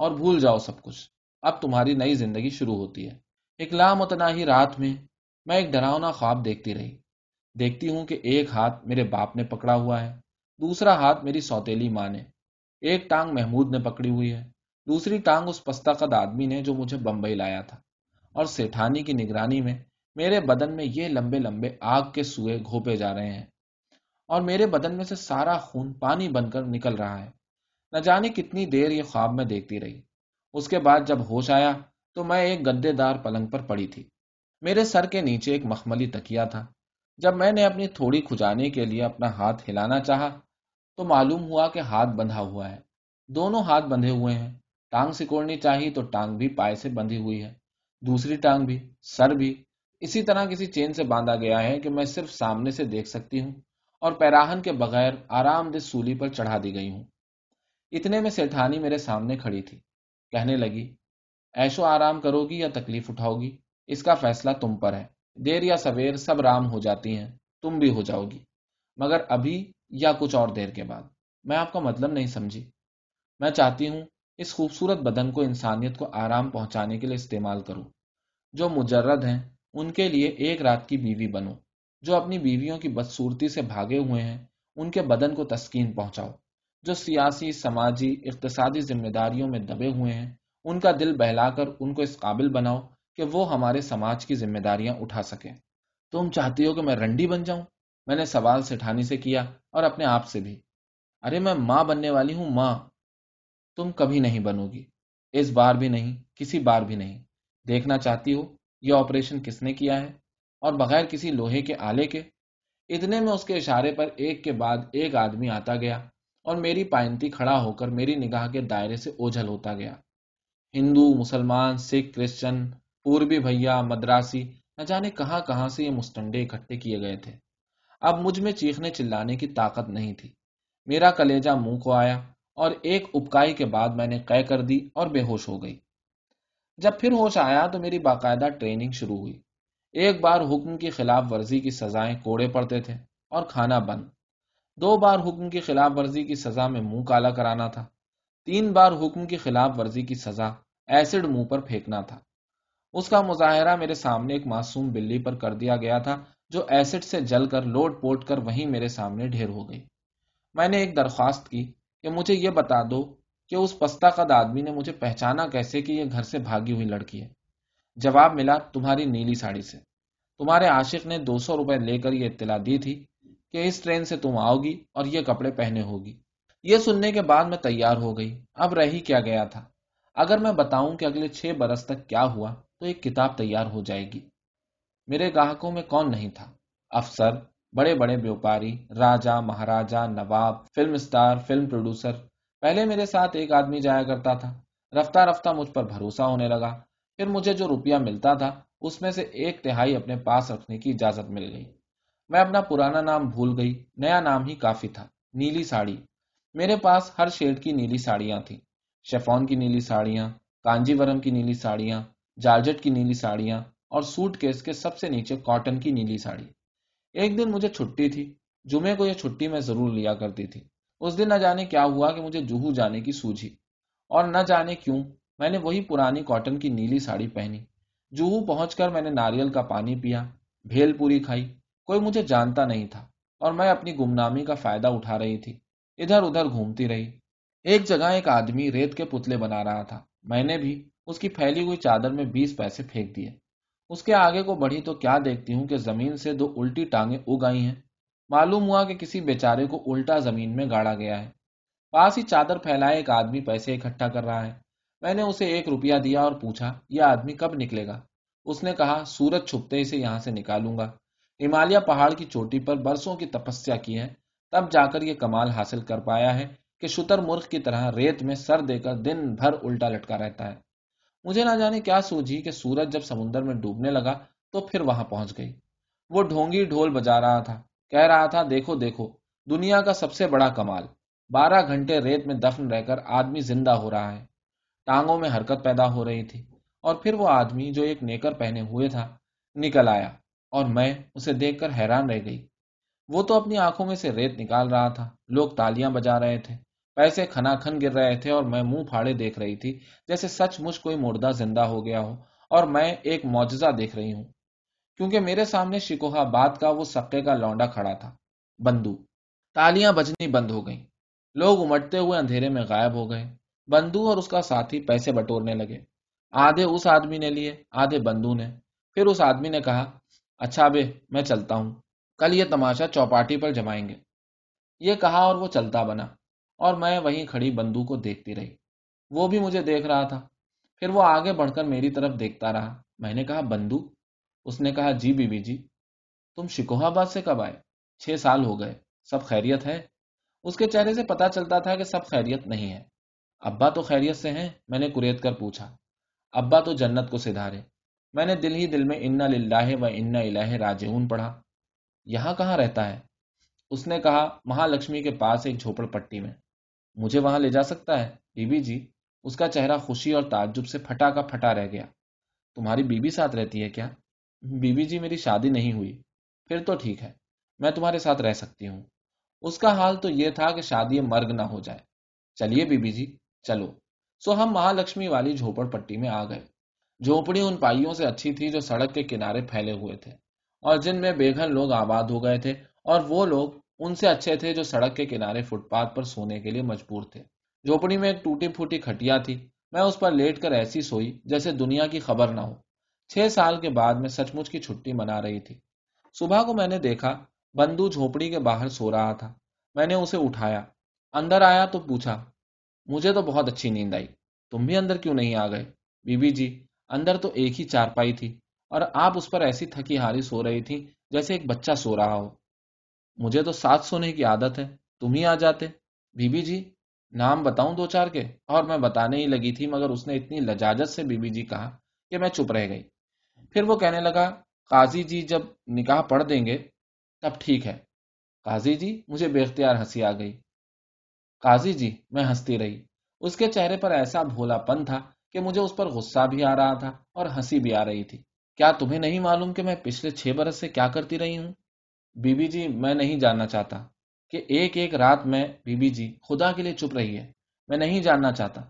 اور بھول جاؤ سب کچھ، اب تمہاری نئی زندگی شروع ہوتی ہے۔ ایک لامتناہی رات میں میں ایک ڈراؤنا خواب دیکھتی رہی۔ دیکھتی ہوں کہ ایک ہاتھ میرے باپ نے پکڑا ہوا ہے، دوسرا ہاتھ میری سوتیلی ماں نے، ایک ٹانگ محمود نے پکڑی ہوئی ہے، دوسری ٹانگ اس پستہ قد آدمی نے جو مجھے بمبئی لایا تھا، اور سیٹھانی کی نگرانی میں میرے بدن میں یہ لمبے لمبے آگ کے سوئے گھوپے جا رہے ہیں، اور میرے بدن میں سے سارا خون پانی بن کر نکل رہا ہے۔ نہ جانے کتنی دیر یہ خواب میں دیکھتی رہی۔ اس کے بعد جب ہوش آیا تو میں ایک گدے دار پلنگ پر پڑی تھی۔ میرے سر کے نیچے ایک مخملی تکیا تھا۔ جب میں نے اپنی تھوڑی کھجانے کے لیے اپنا ہاتھ ہلانا چاہا تو معلوم ہوا کہ ہاتھ بندھا ہوا ہے، دونوں ہاتھ بندھے ہوئے ہیں۔ ٹانگ سکوڑنی چاہیے تو ٹانگ بھی پائے سے بندھی ہوئی ہے، دوسری ٹانگ بھی، سر بھی اسی طرح کسی چین سے باندھا گیا ہے کہ میں صرف سامنے سے دیکھ سکتی ہوں، اور پیراہن کے بغیر آرام دہ سولی پر چڑھا دی گئی ہوں۔ اتنے میں سیٹھانی میرے سامنے کھڑی تھی، کہنے لگی، عیش و آرام کرو گی یا تکلیف اٹھاؤ گی، اس کا فیصلہ تم پر ہے۔ دیر یا سویر سب رام ہو جاتی ہیں، تم بھی ہو جاؤ گی، مگر ابھی یا کچھ اور دیر کے بعد۔ میں آپ کا مطلب نہیں سمجھی۔ میں چاہتی ہوں اس خوبصورت بدن کو انسانیت کو آرام پہنچانے کے لیے استعمال کروں۔ جو مجرد ہیں ان کے لیے ایک رات کی بیوی بنو، جو اپنی بیویوں کی بدصورتی سے بھاگے ہوئے ہیں ان کے بدن کو تسکین پہنچاؤ، جو سیاسی، سماجی، اقتصادی ذمہ داریوں میں دبے ہوئے ہیں ان کا دل بہلا کر ان کو اس قابل بناؤ کہ وہ ہمارے سماج کی ذمہ داریاں اٹھا سکیں۔ تم چاہتی ہو کہ میں رنڈی بن جاؤں؟ میں نے سوال سیٹھانی سے کیا، اور اپنے آپ سے بھی۔ ارے میں ماں بننے والی ہوں، ماں۔ تم کبھی نہیں بنو گی، اس بار بھی نہیں، کسی بار بھی نہیں۔ دیکھنا چاہتی ہو یہ آپریشن کس نے کیا ہے، اور بغیر کسی لوہے کے آلے کے۔ اتنے میں اس کے اشارے پر ایک کے بعد ایک آدمی آتا گیا، اور میری پائنتی کھڑا ہو کر میری نگاہ کے دائرے سے اوجھل ہوتا گیا۔ ہندو، مسلمان، سکھ، کرسچن، پوربی بھیا، مدراسی، نہ جانے کہاں کہاں سے یہ مستنڈے اکٹھے کیے گئے تھے۔ اب مجھ میں چیخنے چلانے کی طاقت نہیں تھی۔ میرا کلیجہ منہ کو آیا، اور ایک اپکائی کے بعد میں نے قے کر دی اور بے ہوش ہو گئی۔ جب پھر ہوش آیا تو میری باقاعدہ ٹریننگ شروع ہوئی۔ ایک بار حکم کی خلاف ورزی کی سزائیں کوڑے پڑتے تھے اور کھانا بند، دو بار حکم کی خلاف ورزی کی سزا میں منہ کالا کرانا تھا، تین بار حکم کی خلاف ورزی کی سزا ایسڈ منہ پر پھینکنا تھا۔ اس کا مظاہرہ میرے سامنے ایک معصوم بلی پر کر دیا گیا تھا جو ایسڈ سے جل کر لوٹ پوٹ کر وہیں میرے سامنے ڈھیر ہو گئی۔ میں نے ایک درخواست کی کہ مجھے یہ بتا دو کہ اس پستہ قد آدمی نے مجھے پہچانا کیسے کہ یہ گھر سے بھاگی ہوئی لڑکی ہے۔ جواب ملا، تمہاری نیلی ساڑی سے۔ تمہارے عاشق نے دو سو روپے لے کر یہ اطلاع دی تھی کہ اس ٹرین سے تم آؤ گی اور یہ کپڑے پہنے ہوگی۔ یہ سننے کے بعد میں تیار ہو گئی۔ اب رہ ہی کیا گیا تھا؟ اگر میں بتاؤں کہ اگلے چھ برس تک کیا ہوا تو ایک کتاب تیار ہو جائے گی۔ میرے گاہکوں میں کون نہیں تھا؟ افسر، بڑے بڑے بیوپاری، راجا مہاراجا، نواب، فلم اسٹار، فلم پروڈیوسر۔ پہلے میرے ساتھ ایک آدمی جایا کرتا تھا، رفتہ رفتہ مجھ پر بھروسہ ہونے لگا۔ پھر مجھے جو روپیہ ملتا تھا اس میں سے ایک تہائی اپنے پاس رکھنے کی اجازت مل گئی۔ میں اپنا پرانا نام بھول گئی، نیا نام ہی کافی تھا، نیلی ساڑی۔ میرے پاس ہر شیڈ کی نیلی ساڑیاں تھیں، شیفون کی نیلی ساڑیاں، کانجی ورم کی نیلی ساڑیاں، جارجٹ کی نیلی ساڑیاں، اور سوٹ کیس کے سب سے نیچے کاٹن کی نیلی ساڑی۔ ایک دن مجھے چھٹی تھی، جمعے کو یہ چھٹی میں ضرور لیا کرتی تھی۔ اس دن نہ جانے کیا ہوا کہ مجھے جوہو جانے کی سوجھی، اور نہ جانے کیوں میں نے وہی پرانی کاٹن کی نیلی ساڑی پہنی۔ جوہو پہنچ کر میں نے ناریل کا پانی پیا، بھیل پوری کھائی۔ کوئی مجھے جانتا نہیں تھا، اور میں اپنی گمنامی کا فائدہ اٹھا رہی تھی، ادھر ادھر گھومتی رہی۔ ایک جگہ ایک آدمی ریت کے پتلے بنا رہا تھا، میں نے بھی اس کی پھیلی ہوئی چادر میں بیس پیسے پھینک دیے۔ اس کے آگے کو بڑھی تو کیا دیکھتی ہوں کہ زمین سے دو الٹی ٹانگیں اگ آئی ہیں۔ معلوم ہوا کہ کسی بیچارے کو الٹا زمین میں گاڑا گیا ہے۔ پاس ہی چادر پھیلائے ایک آدمی پیسے اکٹھا کر رہا ہے۔ میں نے اسے ایک روپیہ دیا اور پوچھا، یہ آدمی کب نکلے گا؟ اس نے کہا، سورج چھپتے اسے یہاں سے نکالوں گا، ہمالیہ پہاڑ کی چوٹی پر برسوں کی تپسیا کی ہے، تب جا کر یہ کمال حاصل کر پایا ہے کہ شتر مرغ کی طرح ریت میں سر دے کر دن بھر الٹا لٹکا رہتا ہے۔ مجھے نہ جانے کیا سوجھی کہ سورج جب سمندر میں ڈوبنے لگا تو پھر وہاں پہنچ گئی۔ وہ ڈھونگی ڈھول بجا رہا تھا، کہہ رہا تھا، دیکھو دیکھو دنیا کا سب سے بڑا کمال، بارہ گھنٹے ریت میں دفن رہ کر آدمی زندہ ہو رہا ہے. ٹانگوں میں حرکت پیدا ہو رہی تھی اور پھر وہ آدمی جو ایک نیکر پہنے ہوئے تھا نکل آیا اور میں اسے دیکھ کر حیران رہ گئی. وہ تو اپنی آنکھوں میں سے ریت نکال رہا تھا. لوگ تالیاں بجا رہے تھے, پیسے کھنا کھن گر رہے تھے اور میں منہ پھاڑے دیکھ رہی تھی جیسے سچ مچ کوئی مردہ زندہ ہو گیا ہو اور میں ایک معجزہ دیکھ رہی ہوں, کیونکہ میرے سامنے شکوہآباد کا وہ سکے کا لونڈا کھڑا تھا بندو. تالیاں بجنی بند ہو گئیں, لوگ امٹتے ہوئے اندھیرے میں غائب ہو گئے. بندو اور اس کا ساتھی پیسے بٹورنے لگے, آدھے اس آدمی نے لیے آدھے بندو نے. پھر اس آدمی نے کہا, اچھا بے میں چلتا ہوں, کل یہ تماشا چوپاٹی پر جمائیں گے. یہ کہا اور وہ چلتا بنا اور میں وہیں کھڑی بندو کو دیکھتی رہی. وہ بھی مجھے دیکھ رہا تھا. پھر وہ آگے بڑھ کر میری طرف دیکھتا رہا. میں نے کہا, بندو؟ اس نے کہا, جی بی بی جی. تم شکوہآباد سے کب آئے؟ چھ سال ہو گئے. سب خیریت ہے؟ اس کے چہرے سے پتا چلتا تھا کہ سب خیریت نہیں ہے. ابا تو خیریت سے ہیں؟ میں نے کریت کر پوچھا. ابا تو جنت کو سدھارے. میں نے دل ہی دل میں انا للہ و انا الیہ راجعون پڑھا. یہاں کہاں رہتا ہے؟ اس نے کہا, مہالکشمی کے پاس ایک جھوپڑ پٹی میں. مجھے وہاں لے جا سکتا ہے بی بی جی؟ اس کا چہرہ خوشی اور تعجب سے پھٹا کا پھٹا رہ گیا. تمہاری بیوی ساتھ رہتی ہے کیا؟ بیوی جی میری شادی نہیں ہوئی. پھر تو ٹھیک ہے, میں تمہارے ساتھ رہ سکتی ہوں. اس کا حال تو یہ تھا کہ شادی مرگ نہ ہو جائے. چلیے بی بی جی چلو. سو ہم مہالکشمی والی جھوپڑ پٹی میں آ گئے. جھوپڑی ان پائیوں سے اچھی تھی جو سڑک کے کنارے پھیلے ہوئے تھے اور جن میں بےگھر لوگ آباد ہو گئے تھے, اور وہ لوگ ان سے اچھے تھے جو سڑک کے کنارے فٹ پاتھ پر سونے کے لیے مجبور تھے. جھوپڑی میں ایک ٹوٹی پھوٹی کھٹیا تھی. میں اس پر لیٹ کر ایسی سوئی جیسے دنیا کی خبر نہ ہو. چھ سال کے بعد میں سچ مچ کی چھٹی منا رہی تھی. صبح کو میں نے دیکھا بندو جھوپڑی کے باہر سو رہا تھا. میں نے اسے اٹھایا, اندر آیا تو پوچھا, مجھے تو بہت اچھی نیند آئی, تم بھی اندر کیوں نہیں آ گئے؟ بی بی جی اندر تو ایک ہی چارپائی تھی اور آپ اس پر ایسی تھکی ہاری سو رہی تھی جیسے ایک بچہ سو رہا ہو. مجھے تو ساتھ سونے کی عادت ہے, تم ہی آ جاتے. بی بی جی نام بتاؤں دو چار کے؟ اور میں بتانے ہی لگی تھی مگر اس نے اتنی لجاجت سے بی بی جی کہا کہ میں چپ رہ گئی. پھر وہ کہنے لگا, قاضی جی جب نکاح پڑھ دیں گے تب ٹھیک ہے. قاضی جی؟ مجھے بے اختیار ہنسی آ گئی. قاضی جی؟ میں ہنستی رہی. اس کے چہرے پر ایسا بھولا پن تھا کہ مجھے اس پر غصہ بھی آ رہا تھا اور ہنسی بھی آ رہی تھی. کیا تمہیں نہیں معلوم کہ میں پچھلے چھ برس سے کیا کرتی رہی ہوں؟ بی بی جی میں نہیں جاننا چاہتا کہ ایک ایک رات میں بی بی جی خدا کے لیے چپ رہی ہے, میں نہیں جاننا چاہتا.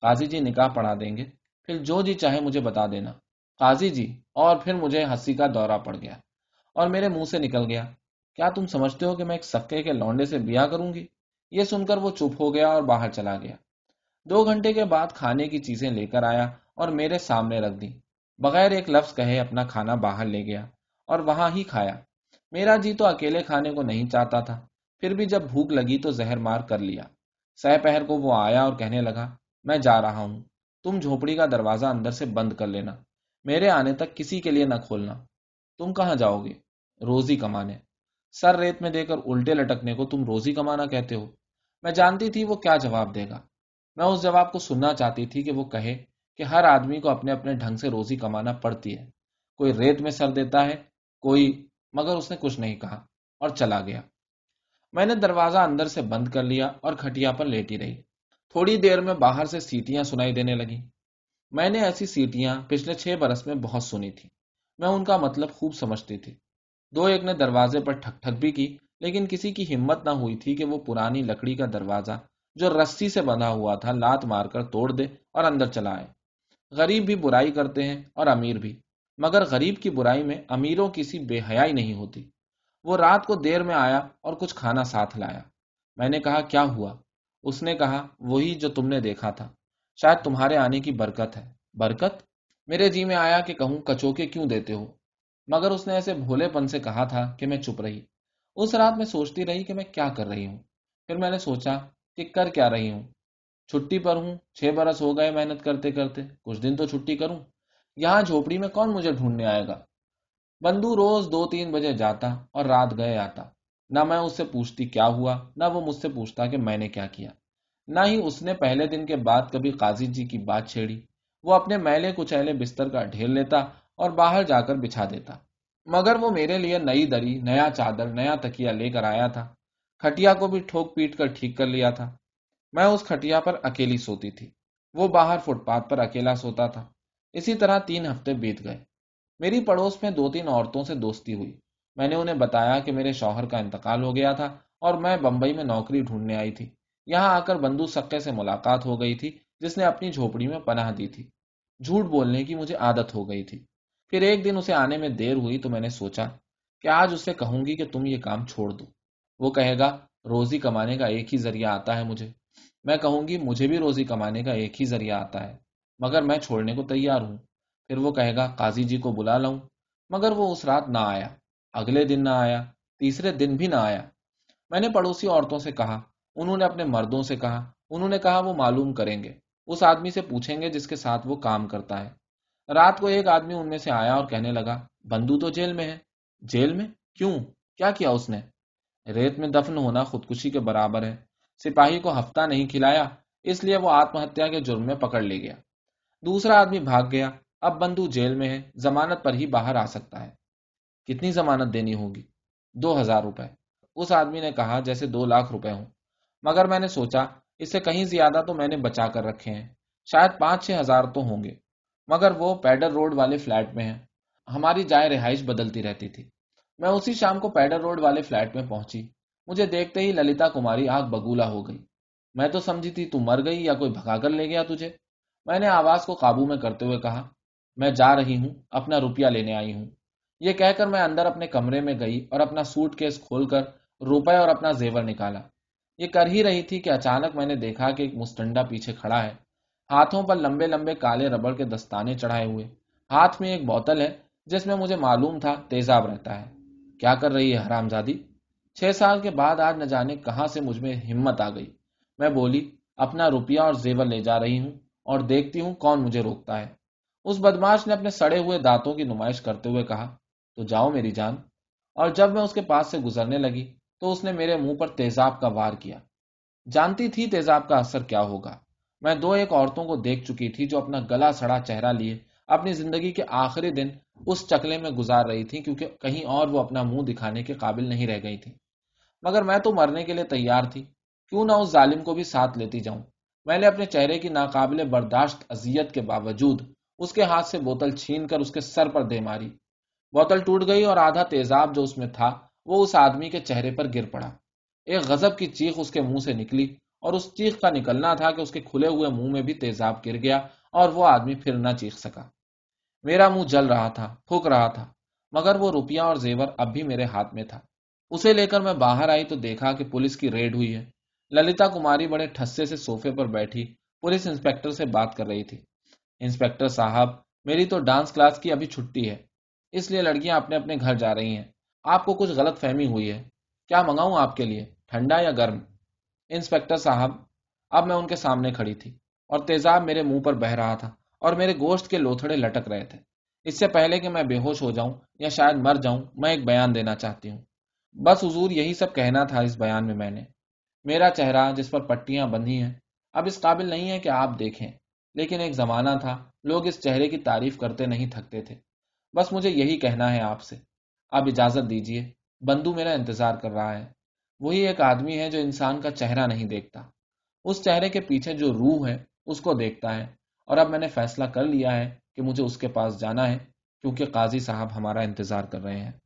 قاضی جی نکاح پڑھا دیں گے, پھر جو جی چاہے مجھے بتا دینا. قاضی جی؟ اور پھر مجھے ہنسی کا دورہ پڑ گیا اور میرے منہ سے نکل گیا, کیا تم سمجھتے ہو کہ میں ایک سکے کے لونڈے سے بیاہ کروں گی؟ یہ سن کر وہ چپ ہو گیا اور باہر چلا گیا. دو گھنٹے کے بعد کھانے کی چیزیں لے کر آیا اور میرے سامنے رکھ دی. بغیر ایک لفظ کہے اپنا کھانا باہر لے گیا اور وہاں ہی کھایا. میرا جی تو اکیلے کھانے کو نہیں چاہتا تھا, پھر بھی جب بھوک لگی تو زہر مار کر لیا. سہ پہر کو وہ آیا اور کہنے لگا, میں جا رہا ہوں, تم جھوپڑی کا دروازہ اندر سے بند کر لینا, میرے آنے تک کسی کے لیے نہ کھولنا. تم کہاں جاؤ گے؟ روزی کمانے. سر ریت میں دے کر الٹے لٹکنے کو تم روزی کمانا کہتے ہو. میں جانتی تھی وہ کیا جواب دے گا. میں اس جواب کو سننا چاہتی تھی کہ وہ کہے کہ ہر آدمی کو اپنے اپنے ڈھنگ سے روزی کمانا پڑتی ہے, کوئی ریت میں سر دیتا ہے کوئی, مگر اس نے کچھ نہیں کہا اور چلا گیا. میں نے دروازہ اندر سے بند کر لیا اور کھٹیا پر لیٹی رہی. تھوڑی دیر میں باہر سے سیٹیاں سنائی دینے لگیں. میں نے ایسی سیٹیاں پچھلے چھ برس میں بہت سنی تھی. میں ان کا مطلب خوب سمجھتی تھی. دو ایک نے دروازے پر ٹھک ٹھک بھی کی, لیکن کسی کی ہمت نہ ہوئی تھی کہ وہ پرانی لکڑی کا دروازہ جو رسی سے بندھا ہوا تھا لات مار کر توڑ دے اور اندر چلا آئے. غریب بھی برائی کرتے ہیں اور امیر بھی, مگر غریب کی برائی میں امیروں کی سی بے حیائی نہیں ہوتی. وہ رات کو دیر میں آیا اور کچھ کھانا ساتھ لایا. میں نے کہا, کیا ہوا؟ اس نے کہا, وہی جو تم نے دیکھا تھا, شاید تمہارے آنے کی برکت ہے. برکت؟ میرے جی میں آیا کہ کہوں, کچوکے کیوں دیتے ہو, مگر اس نے ایسے بھولے پن سے کہا تھا کہ میں چپ رہی. اس رات میں سوچتی رہی کہ میں کیا کر رہی ہوں. پھر میں نے سوچا کہ کر کیا رہی ہوں. چھٹی پر ہوں, چھ برس ہو گئے محنت کرتے کرتے, کچھ دن تو چھٹی کروں. یہاں جھوپڑی میں کون مجھے ڈھونڈنے آئے گا؟ بندو روز دو تین بجے جاتا اور رات گئے آتا. نہ میں اس سے پوچھتی کیا ہوا, نہ وہ مجھ سے پوچھتا کہ میں نے کیا کیا. نہ ہی اس نے پہلے دن کے بعد کبھی قاضی جی کی بات چھیڑی. وہ اپنے میلے کچیلے بستر کا ڈھیر لیتا اور باہر جا کر بچھا دیتا. مگر وہ میرے لیے نئی دری, نیا چادر, نیا تکیہ لے کر آیا تھا. کھٹیا کو بھی ٹھوک پیٹ کر ٹھیک کر لیا تھا. میں اس کھٹیا پر اکیلی سوتی تھی, وہ باہر فٹ پاتھ پر اکیلا سوتا تھا. اسی طرح تین ہفتے بیت گئے. میری پڑوس میں دو تین عورتوں سے دوستی ہوئی. میں نے انہیں بتایا کہ میرے شوہر کا انتقال ہو گیا تھا اور میں بمبئی میں نوکری ڈھونڈنے آئی تھی. یہاں آ کر بندو سکے سے ملاقات ہو گئی تھی, جس نے اپنی جھوپڑی میں پناہ دی تھی. جھوٹ بولنے کی مجھے عادت ہو گئی تھی. پھر ایک دن اسے آنے میں دیر ہوئی تو میں نے سوچا کہ آج اسے کہوں گی کہ تم یہ کام چھوڑ دو. وہ کہے گا روزی کمانے کا ایک ہی ذریعہ آتا ہے مجھے. میں کہوں گی مجھے بھی روزی کمانے کا ایک ہی ذریعہ آتا ہے, مگر میں چھوڑنے کو تیار ہوں. پھر وہ کہے گا قاضی جی کو بلا لاؤں, مگر وہ اس رات نہ آیا, اگلے دن نہ آیا, تیسرے دن بھی نہ آیا. میں نے پڑوسی عورتوں سے کہا, انہوں نے اپنے مردوں سے کہا, انہوں نے کہا وہ معلوم کریں گے, اس آدمی سے پوچھیں گے جس کے ساتھ وہ کام کرتا ہے. رات کو ایک آدمی ان میں سے آیا اور کہنے لگا بندو تو جیل میں ہے. جیل میں کیوں, کیا کیا اس نے؟ ریت میں دفن ہونا خودکشی کے برابر ہے. سپاہی کو ہفتہ نہیں کھلایا اس لیے وہ آتم ہتیا کے جرم میں پکڑ لے گیا. دوسرا آدمی بھاگ گیا. اب بندو جیل میں ہے, ضمانت پر ہی باہر آ سکتا ہے. کتنی ضمانت دینی ہوگی؟ دو ہزار روپے. اس آدمی نے کہا جیسے دو لاکھ روپے ہوں, مگر میں نے سوچا اس سے کہیں زیادہ تو میں نے بچا کر رکھے ہیں, شاید پانچ چھ ہزار تو ہوں گے. مگر وہ پیڈر روڈ والے فلیٹ میں ہیں, ہماری جائے رہائش بدلتی رہتی تھی. میں اسی شام کو پیڈر روڈ والے فلیٹ میں پہنچی. مجھے دیکھتے ہی للیتا کماری آگ بگولا ہو گئی. میں تو سمجھی تھی تو مر گئی یا کوئی بھگا کر لے گیا تجھے. میں نے آواز کو قابو میں کرتے ہوئے کہا میں جا رہی ہوں, اپنا روپیہ لینے آئی ہوں. یہ کہہ کر میں اندر اپنے کمرے میں گئی اور اپنا سوٹ کیس کھول کر روپے اور اپنا زیور نکالا. یہ کر ہی رہی تھی کہ اچانک میں نے دیکھا کہ ایک مستنڈا پیچھے کھڑا ہے, ہاتھوں پر لمبے لمبے کالے ربڑ کے دستانے چڑھائے ہوئے. ہاتھ میں ایک بوتل ہے جس میں مجھے معلوم تھا تیزاب رہتا ہے. کیا کر رہی ہے حرام زادی؟ چھ سال کے بعد آج نہ جانے کہاں سے مجھ میں ہمت آ گئی. میں بولی اپنا روپیہ اور زیور لے جا رہی ہوں اور دیکھتی ہوں کون مجھے روکتا ہے. اس بدماش نے اپنے سڑے ہوئے دانتوں کی نمائش کرتے ہوئے کہا تو جاؤ میری جان. اور جب میں اس کے پاس سے گزرنے لگی تو اس نے میرے منہ پر تیزاب کا وار کیا. جانتی تھی تیزاب کا اثر کیا ہوگا. میں دو ایک عورتوں کو دیکھ چکی تھی جو اپنا گلا سڑا چہرہ لیے اپنی زندگی کے آخری دن اس چکلے میں گزار رہی تھی, کیونکہ کہیں اور وہ اپنا منہ دکھانے کے قابل نہیں رہ گئی تھی. مگر میں تو مرنے کے لیے تیار تھی, کیوں نہ اس ظالم کو بھی ساتھ لیتی جاؤں. میں نے اپنے چہرے کی ناقابل برداشت اذیت کے باوجود اس کے ہاتھ سے بوتل چھین کر اس کے سر پر دے ماری. بوتل ٹوٹ گئی اور آدھا تیزاب جو اس میں تھا وہ اس آدمی کے چہرے پر گر پڑا. ایک غضب کی چیخ اس کے منہ سے نکلی اور اس چیخ کا نکلنا تھا کہ اس کے کھلے ہوئے منہ میں بھی تیزاب گر گیا اور وہ آدمی پھر نہ چیخ سکا. میرا منہ جل رہا تھا, پھک رہا تھا, مگر وہ روپیہ اور زیور اب بھی میرے ہاتھ میں تھا. اسے لے کر میں باہر آئی تو دیکھا کہ پولیس کی ریڈ ہوئی ہے. للیتا کماری بڑے ٹھسے سے صوفے پر بیٹھی پولیس انسپکٹر سے بات کر رہی تھی. انسپکٹر صاحب, میری تو ڈانس کلاس کی ابھی چھٹی ہے, اس لیے لڑکیاں اپنے اپنے گھر جا رہی ہیں. آپ کو کچھ غلط فہمی ہوئی ہے. کیا منگاؤں آپ کے لیے, ٹھنڈا یا گرم؟ انسپکٹر صاحب, اب میں ان کے سامنے کھڑی تھی اور تیزاب میرے منہ پر بہ رہا تھا اور میرے گوشت کے لوتھڑے لٹک رہے تھے. اس سے پہلے کہ میں بے ہوش ہو جاؤں یا شاید مر جاؤں, میں ایک بیان دینا چاہتی ہوں. بس حضور, یہی سب کہنا تھا اس بیان میں. میں نے میرا چہرہ جس پر پٹیاں بندھی ہیں اب اس قابل نہیں ہے کہ آپ دیکھیں, لیکن ایک زمانہ تھا لوگ اس چہرے کی تعریف کرتے نہیں تھکتے تھے. بس مجھے یہی کہنا ہے آپ سے. آپ اجازت دیجیے, بندو میرا انتظار کر رہا ہے. وہی ایک آدمی ہے جو انسان کا چہرہ نہیں دیکھتا, اس چہرے کے پیچھے جو روح ہے اس کو دیکھتا ہے. اور اب میں نے فیصلہ کر لیا ہے کہ مجھے اس کے پاس جانا ہے, کیونکہ قاضی صاحب ہمارا انتظار کر رہے ہیں.